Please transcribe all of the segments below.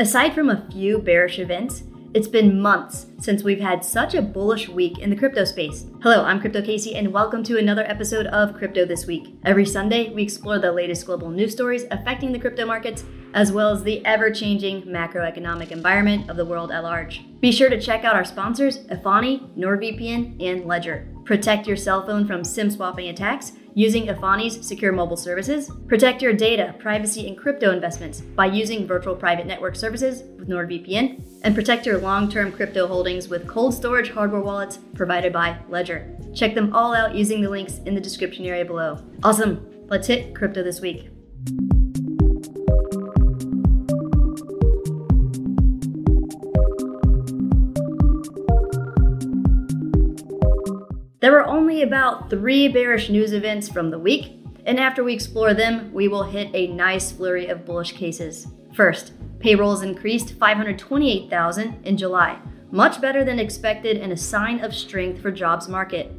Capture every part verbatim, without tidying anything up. Aside from a few bearish events, it's been months since we've had such a bullish week in the crypto space. Hello, I'm Crypto Casey, and welcome to another episode of Crypto This Week. Every Sunday, we explore the latest global news stories affecting the crypto markets, as well as the ever-changing macroeconomic environment of the world at large. Be sure to check out our sponsors, Ifani, NordVPN, and Ledger. Protect your cell phone from SIM swapping attacks using Ifani's secure mobile services. Protect your data, privacy, and crypto investments by using virtual private network services with NordVPN. And protect your long-term crypto holdings with cold storage hardware wallets provided by Ledger. Check them all out using the links in the description area below. Awesome, let's hit crypto this week. There were only about three bearish news events from the week, and after we explore them, we will hit a nice flurry of bullish cases. First, payrolls increased five hundred twenty-eight thousand in July, much better than expected and a sign of strength for jobs market.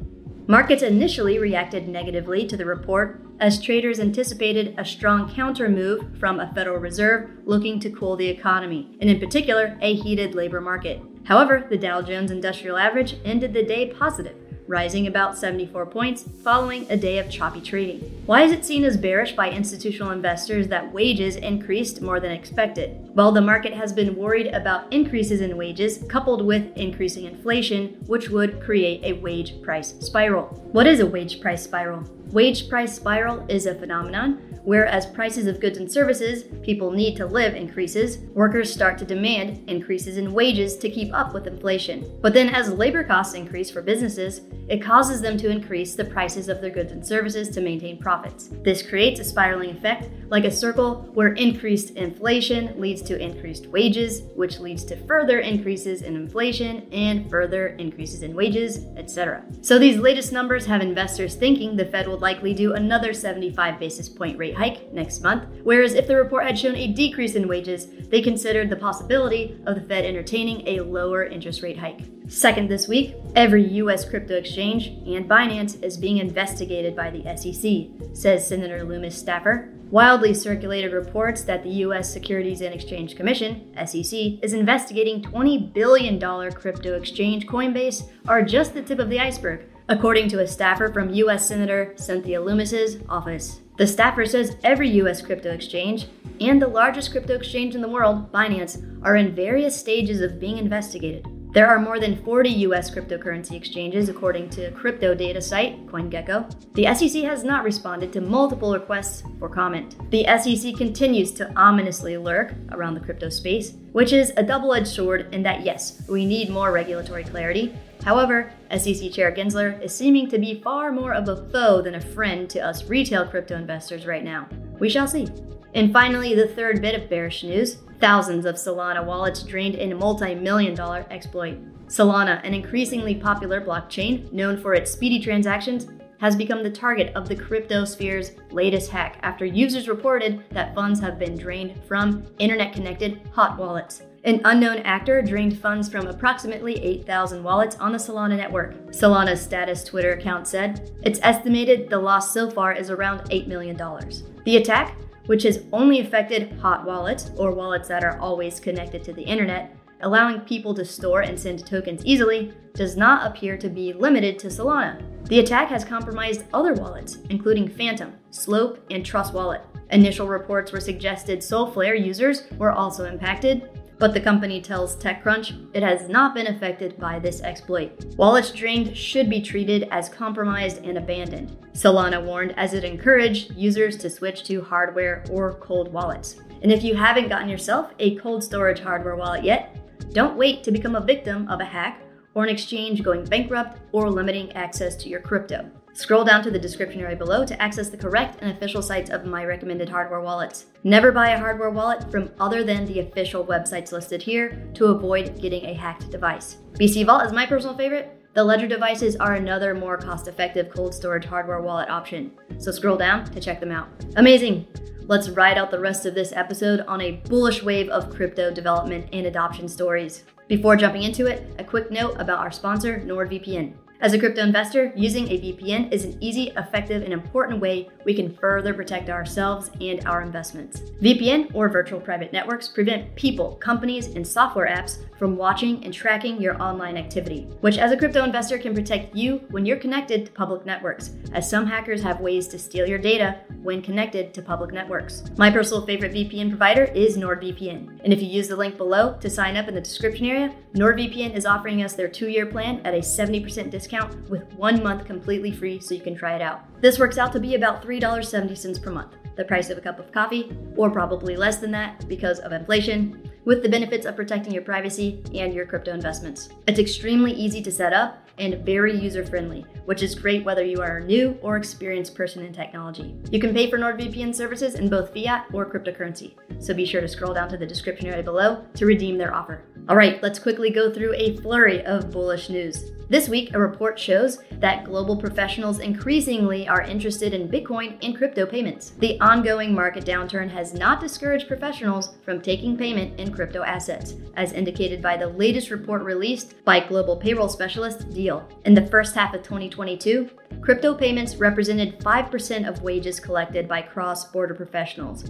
Markets initially reacted negatively to the report as traders anticipated a strong counter move from a Federal Reserve looking to cool the economy, and in particular, a heated labor market. However, the Dow Jones Industrial Average ended the day positive, rising about seventy-four points following a day of choppy trading. Why is it seen as bearish by institutional investors that wages increased more than expected? Well, the market has been worried about increases in wages coupled with increasing inflation, which would create a wage price spiral. What is a wage price spiral? Wage price spiral is a phenomenon where as prices of goods and services people need to live increases, workers start to demand increases in wages to keep up with inflation. But then as labor costs increase for businesses, it causes them to increase the prices of their goods and services to maintain profits. This creates a spiraling effect, like a circle where increased inflation leads to increased wages, which leads to further increases in inflation and further increases in wages, et cetera. So these latest numbers have investors thinking the Fed will likely do another seventy-five basis point rate hike next month, whereas if the report had shown a decrease in wages, they considered the possibility of the Fed entertaining a lower interest rate hike. Second this week, every U S crypto exchange and Binance is being investigated by the S E C, says Senator Loomis staffer. Wildly circulated reports that the U S Securities and Exchange Commission, S E C, is investigating twenty billion dollars crypto exchange Coinbase are just the tip of the iceberg, according to a staffer from U S Senator Cynthia Loomis's office. The staffer says every U S crypto exchange and the largest crypto exchange in the world, Binance, are in various stages of being investigated. There are more than forty U S cryptocurrency exchanges, according to crypto data site CoinGecko. The S E C has not responded to multiple requests for comment. The S E C continues to ominously lurk around the crypto space, which is a double-edged sword in that, yes, we need more regulatory clarity. However, S E C Chair Gensler is seeming to be far more of a foe than a friend to us retail crypto investors right now. We shall see. And finally, the third bit of bearish news, thousands of Solana wallets drained in a multi-million dollar exploit. Solana, an increasingly popular blockchain known for its speedy transactions, has become the target of the crypto sphere's latest hack after users reported that funds have been drained from internet-connected hot wallets. An unknown actor drained funds from approximately eight thousand wallets on the Solana network. Solana's status Twitter account said, "It's estimated the loss so far is around eight million dollars. The attack, which has only affected hot wallets, or wallets that are always connected to the internet, allowing people to store and send tokens easily, does not appear to be limited to Solana. The attack has compromised other wallets, including Phantom, Slope, and Trust Wallet. Initial reports were suggested Soulflare users were also impacted, but the company tells TechCrunch it has not been affected by this exploit. Wallets drained should be treated as compromised and abandoned, Solana warned, as it encouraged users to switch to hardware or cold wallets. And if you haven't gotten yourself a cold storage hardware wallet yet, don't wait to become a victim of a hack or an exchange going bankrupt or limiting access to your crypto. Scroll down to the description area below to access the correct and official sites of my recommended hardware wallets. Never buy a hardware wallet from other than the official websites listed here to avoid getting a hacked device. B C Vault is my personal favorite. The Ledger devices are another more cost-effective cold storage hardware wallet option, so scroll down to check them out. Amazing! Let's ride out the rest of this episode on a bullish wave of crypto development and adoption stories. Before jumping into it, a quick note about our sponsor, NordVPN. As a crypto investor, using a V P N is an easy, effective, and important way we can further protect ourselves and our investments. V P N, or virtual private networks, prevent people, companies, and software apps from watching and tracking your online activity, which as a crypto investor can protect you when you're connected to public networks, as some hackers have ways to steal your data when connected to public networks. My personal favorite V P N provider is NordVPN, and if you use the link below to sign up in the description area, NordVPN is offering us their two-year plan at a seventy percent discount with one month completely free, so you can try it out. This works out to be about three dollars and seventy cents per month, the price of a cup of coffee, or probably less than that because of inflation, with the benefits of protecting your privacy and your crypto investments. It's extremely easy to set up and very user-friendly, which is great whether you are a new or experienced person in technology. You can pay for NordVPN services in both fiat or cryptocurrency, so be sure to scroll down to the description area below to redeem their offer. All right, let's quickly go through a flurry of bullish news. This week, a report shows that global professionals increasingly are interested in Bitcoin and crypto payments. The ongoing market downturn has not discouraged professionals from taking payment in crypto assets, as indicated by the latest report released by global payroll specialist Deal. In the first half of twenty twenty-two, crypto payments represented five percent of wages collected by cross-border professionals,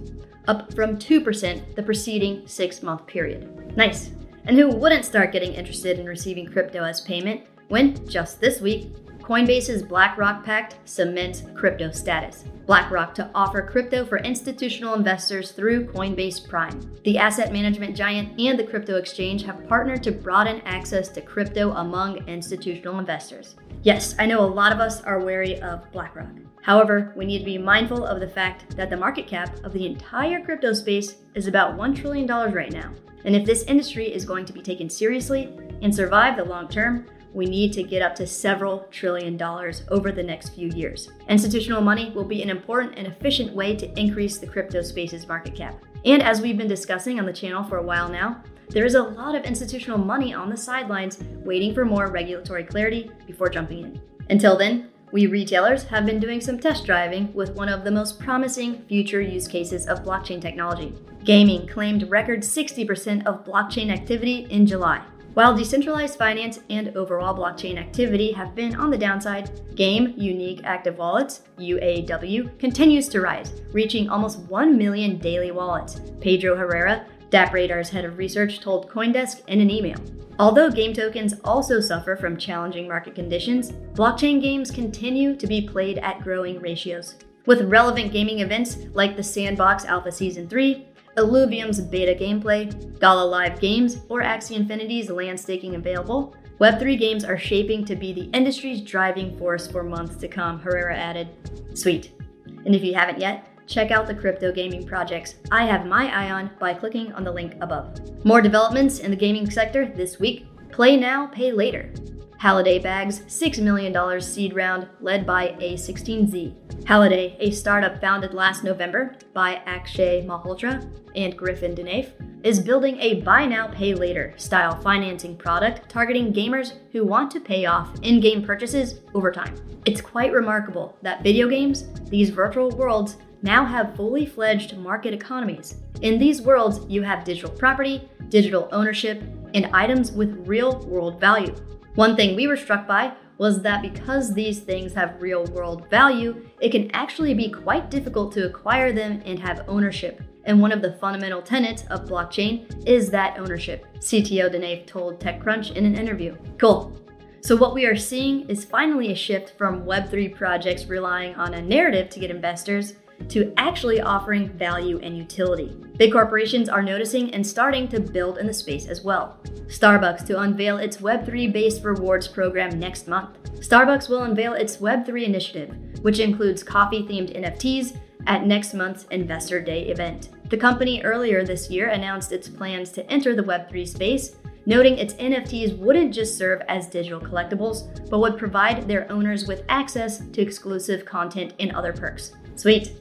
up from two percent the preceding six-month period. Nice. And who wouldn't start getting interested in receiving crypto as payment? When, just this week, Coinbase's BlackRock pact cements crypto status. BlackRock to offer crypto for institutional investors through Coinbase Prime. The asset management giant and the crypto exchange have partnered to broaden access to crypto among institutional investors. Yes, I know a lot of us are wary of BlackRock. However, we need to be mindful of the fact that the market cap of the entire crypto space is about one trillion dollars right now. And if this industry is going to be taken seriously and survive the long term, we need to get up to several trillion dollars over the next few years. Institutional money will be an important and efficient way to increase the crypto space's market cap. And as we've been discussing on the channel for a while now, there is a lot of institutional money on the sidelines waiting for more regulatory clarity before jumping in. Until then, we retailers have been doing some test driving with one of the most promising future use cases of blockchain technology. Gaming claimed record sixty percent of blockchain activity in July. While decentralized finance and overall blockchain activity have been on the downside, game unique active wallets, U A W, continues to rise, reaching almost one million daily wallets. Pedro Herrera, DappRadar's head of research, told CoinDesk in an email. Although game tokens also suffer from challenging market conditions, blockchain games continue to be played at growing ratios, with relevant gaming events like the Sandbox Alpha Season three, Illuvium's beta gameplay, Gala Live Games, or Axie Infinity's land staking available. Web three games are shaping to be the industry's driving force for months to come, Herrera added. Sweet. And if you haven't yet, check out the crypto gaming projects I have my eye on by clicking on the link above. More developments in the gaming sector this week. Play now, pay later. Holiday bags six million dollars seed round led by A sixteen Z. Holiday, a startup founded last November by Akshay Malhotra and Griffin Denave, is building a buy now, pay later style financing product targeting gamers who want to pay off in-game purchases over time. It's quite remarkable that video games, these virtual worlds, now have fully fledged market economies. In these worlds, you have digital property, digital ownership, and items with real-world value. One thing we were struck by was that because these things have real-world value, it can actually be quite difficult to acquire them and have ownership. And one of the fundamental tenets of blockchain is that ownership, C T O Denave told TechCrunch in an interview. Cool. So what we are seeing is finally a shift from Web three projects relying on a narrative to get investors to actually offering value and utility. Big corporations are noticing and starting to build in the space as well. Starbucks to unveil its Web three-based rewards program next month. Starbucks will unveil its Web three initiative, which includes coffee-themed N F Ts, at next month's Investor Day event. The company earlier this year announced its plans to enter the Web three space, noting its N F Ts wouldn't just serve as digital collectibles, but would provide their owners with access to exclusive content and other perks. Sweet.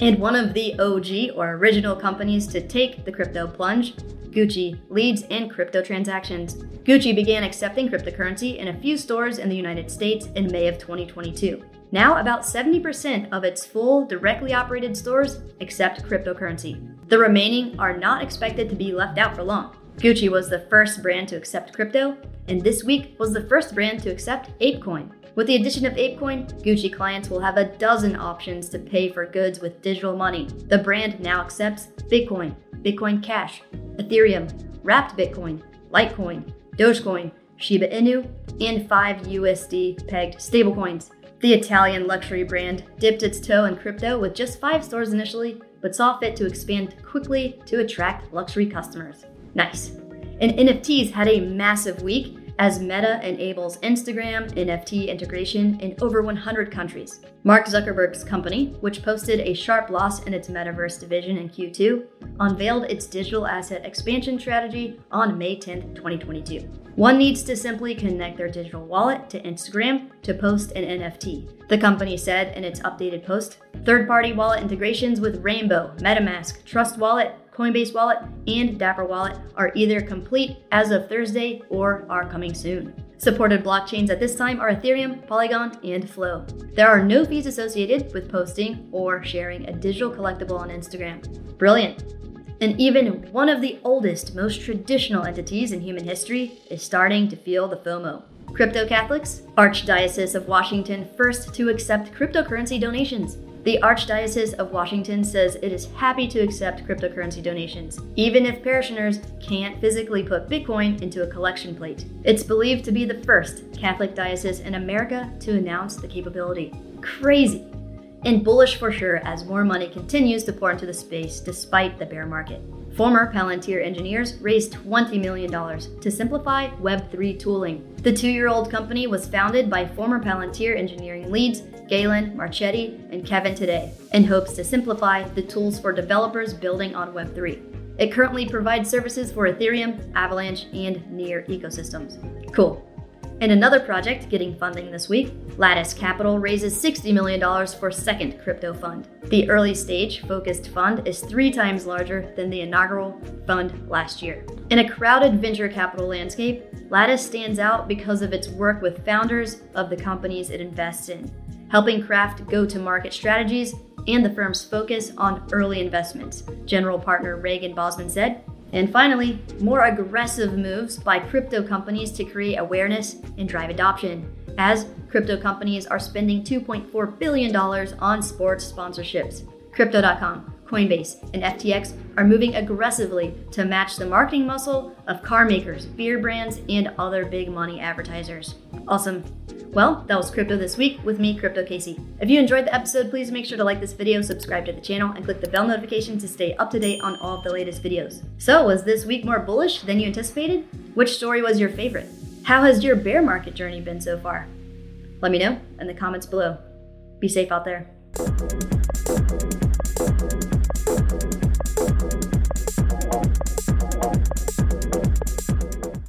And one of the O G or original companies to take the crypto plunge, Gucci, leads in crypto transactions. Gucci began accepting cryptocurrency in a few stores in the United States in May of twenty twenty-two. Now about seventy percent of its full directly operated stores accept cryptocurrency. The remaining are not expected to be left out for long. Gucci was the first brand to accept crypto, and this week was the first brand to accept ApeCoin. With the addition of ApeCoin, Gucci clients will have a dozen options to pay for goods with digital money. The brand now accepts Bitcoin, Bitcoin Cash, Ethereum, Wrapped Bitcoin, Litecoin, Dogecoin, Shiba Inu, and five U S D pegged stablecoins. The Italian luxury brand dipped its toe in crypto with just five stores initially, but saw fit to expand quickly to attract luxury customers. Nice. And N F Ts had a massive week as Meta enables Instagram N F T integration in over one hundred countries. Mark Zuckerberg's company, which posted a sharp loss in its metaverse division in Q two, unveiled its digital asset expansion strategy on May tenth, twenty twenty-two. One needs to simply connect their digital wallet to Instagram to post an N F T. The company said in its updated post, third-party wallet integrations with Rainbow, MetaMask, Trust Wallet, Coinbase Wallet, and Dapper Wallet are either complete as of Thursday or are coming soon. Supported blockchains at this time are Ethereum, Polygon, and Flow. There are no fees associated with posting or sharing a digital collectible on Instagram. Brilliant. And even one of the oldest, most traditional entities in human history is starting to feel the FOMO. Crypto Catholics, Archdiocese of Washington first to accept cryptocurrency donations. The Archdiocese of Washington says it is happy to accept cryptocurrency donations, even if parishioners can't physically put Bitcoin into a collection plate. It's believed to be the first Catholic diocese in America to announce the capability. Crazy! And bullish for sure as more money continues to pour into the space despite the bear market. Former Palantir engineers raised twenty million dollars to simplify Web three tooling. The two-year-old company was founded by former Palantir engineering leads Galen, Marchetti, and Kevin today in hopes to simplify the tools for developers building on Web three. It currently provides services for Ethereum, Avalanche, and Near ecosystems. Cool. And another project getting funding this week, Lattice Capital raises sixty million dollars for second crypto fund. The early stage focused fund is three times larger than the inaugural fund last year. In a crowded venture capital landscape, Lattice stands out because of its work with founders of the companies it invests in, helping craft go-to-market strategies and the firm's focus on early investments, general partner Reagan Bosman said. And finally, more aggressive moves by crypto companies to create awareness and drive adoption, as crypto companies are spending two point four billion dollars on sports sponsorships. Crypto dot com, Coinbase, and F T X are moving aggressively to match the marketing muscle of car makers, beer brands, and other big money advertisers. Awesome. Well, that was Crypto This Week with me, Crypto Casey. If you enjoyed the episode, please make sure to like this video, subscribe to the channel, and click the bell notification to stay up to date on all of the latest videos. So, was this week more bullish than you anticipated? Which story was your favorite? How has your bear market journey been so far? Let me know in the comments below. Be safe out there.